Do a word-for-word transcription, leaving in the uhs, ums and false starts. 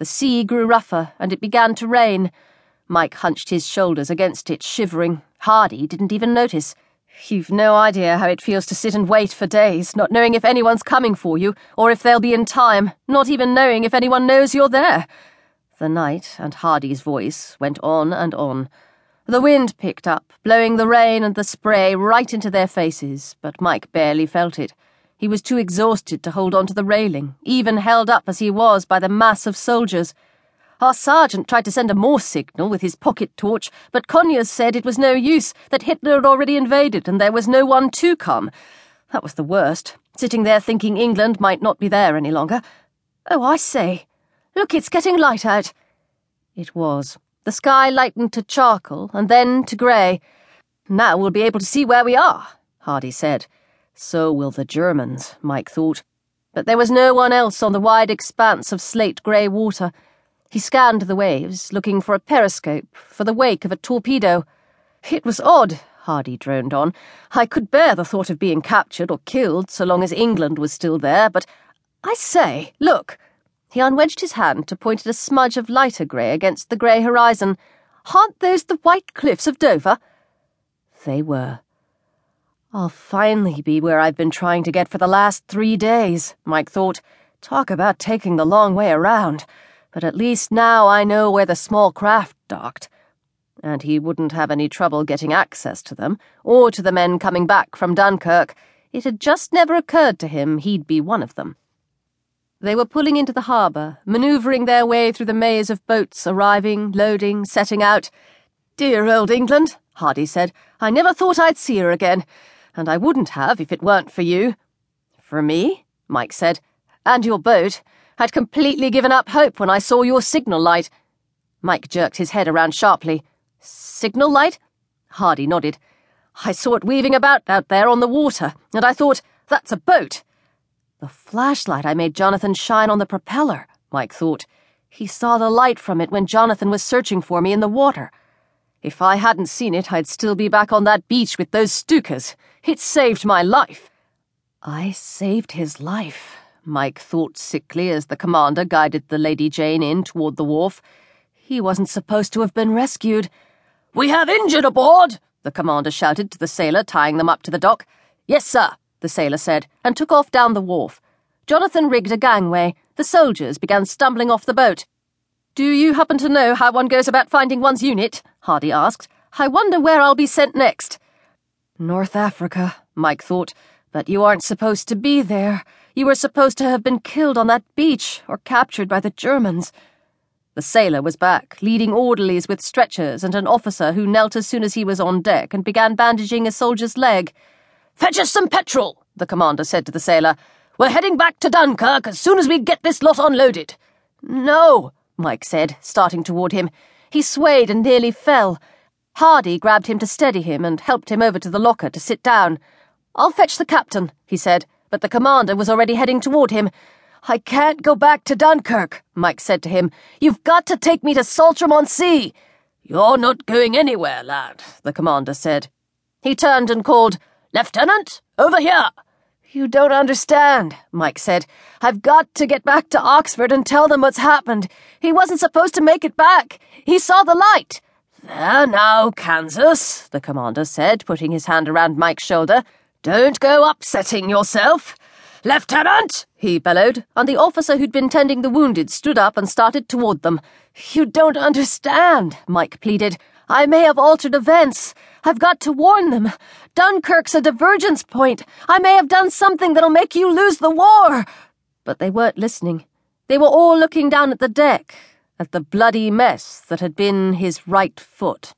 The sea grew rougher, and it began to rain. Mike hunched his shoulders against it, shivering. Hardy didn't even notice. You've no idea how it feels to sit and wait for days, not knowing if anyone's coming for you, or if they'll be in time, not even knowing if anyone knows you're there. The night, and Hardy's voice, went on and on. The wind picked up, blowing the rain and the spray right into their faces, but Mike barely felt it. He was too exhausted to hold on to the railing, even held up as he was by the mass of soldiers. Our sergeant tried to send a Morse signal with his pocket torch, but Conyers said it was no use, that Hitler had already invaded and there was no one to come. That was the worst, sitting there thinking England might not be there any longer. Oh, I say, look, it's getting light out. It was. The sky lightened to charcoal and then to grey. Now we'll be able to see where we are, Hardy said. So will the Germans, Mike thought. But there was no one else on the wide expanse of slate-grey water. He scanned the waves, looking for a periscope, for the wake of a torpedo. It was odd, Hardy droned on. I could bear the thought of being captured or killed so long as England was still there, but I say, look. He unwedged his hand to point at a smudge of lighter grey against the grey horizon. Aren't those the white cliffs of Dover? They were. I'll finally be where I've been trying to get for the last three days, Mike thought. Talk about taking the long way around. But at least now I know where the small craft docked. And he wouldn't have any trouble getting access to them, or to the men coming back from Dunkirk. It had just never occurred to him he'd be one of them. They were pulling into the harbour, manoeuvring their way through the maze of boats, arriving, loading, setting out. Dear old England, Hardy said. I never thought I'd see her again. And I wouldn't have if it weren't for you. For me? Mike said. And your boat. I'd completely given up hope when I saw your signal light. Mike jerked his head around sharply. Signal light? Hardy nodded. I saw it weaving about out there on the water, and I thought, that's a boat. The flashlight I made Jonathan shine on the propeller, Mike thought. He saw the light from it when Jonathan was searching for me in the water. If I hadn't seen it, I'd still be back on that beach with those Stukas. It saved my life. I saved his life, Mike thought sickly as the commander guided the Lady Jane in toward the wharf. He wasn't supposed to have been rescued. We have injured aboard, the commander shouted to the sailor tying them up to the dock. Yes, sir, the sailor said, and took off down the wharf. Jonathan rigged a gangway. The soldiers began stumbling off the boat. Do you happen to know how one goes about finding one's unit? Hardy asked. I wonder where I'll be sent next. North Africa, Mike thought, but you aren't supposed to be there. You were supposed to have been killed on that beach or captured by the Germans. The sailor was back, leading orderlies with stretchers and an officer who knelt as soon as he was on deck and began bandaging a soldier's leg. Fetch us some petrol, the commander said to the sailor. We're heading back to Dunkirk as soon as we get this lot unloaded. No, Mike said, starting toward him. He swayed and nearly fell. Hardy grabbed him to steady him and helped him over to the locker to sit down. I'll fetch the captain, he said, but the commander was already heading toward him. I can't go back to Dunkirk, Mike said to him. You've got to take me to Saltram-on-Sea. You're not going anywhere, lad, the commander said. He turned and called, Lieutenant, over here. You don't understand, Mike said. I've got to get back to Oxford and tell them what's happened. He wasn't supposed to make it back. He saw the light. There now, Kansas, the commander said, putting his hand around Mike's shoulder. Don't go upsetting yourself. Lieutenant, he bellowed, and the officer who'd been tending the wounded stood up and started toward them. You don't understand, Mike pleaded. I may have altered events. I've got to warn them. Dunkirk's a divergence point. I may have done something that'll make you lose the war. But they weren't listening. They were all looking down at the deck, at the bloody mess that had been his right foot.